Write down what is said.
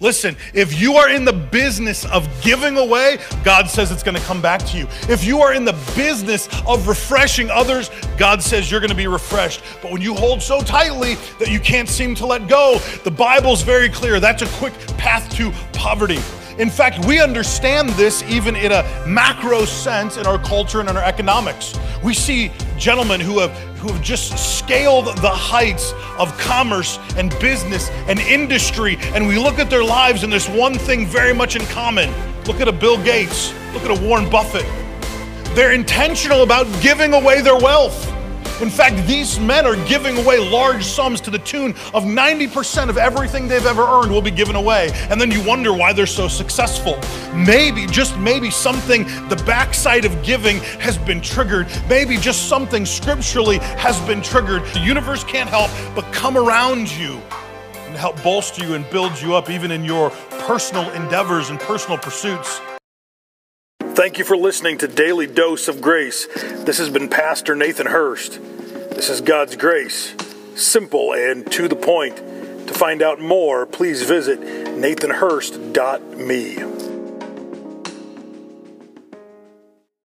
Listen, if you are in the business of giving away, God says it's going to come back to you. If you are in the business of refreshing others, God says you're going to be refreshed. But when you hold so tightly that you can't seem to let go, the Bible's very clear. That's a quick path to poverty. In fact, we understand this even in a macro sense in our culture and in our economics. We see gentlemen who have just scaled the heights of commerce and business and industry, and we look at their lives and there's one thing very much in common. Look at a Bill Gates, look at a Warren Buffett. They're intentional about giving away their wealth. In fact, these men are giving away large sums to the tune of 90% of everything they've ever earned will be given away. And then you wonder why they're so successful. Maybe, just maybe something, the backside of giving has been triggered. Maybe just something scripturally has been triggered. The universe can't help but come around you and help bolster you and build you up even in your personal endeavors and personal pursuits. Thank you for listening to Daily Dose of Grace. This has been Pastor Nathan Hurst. This is God's grace, simple and to the point. To find out more, please visit nathanhurst.me.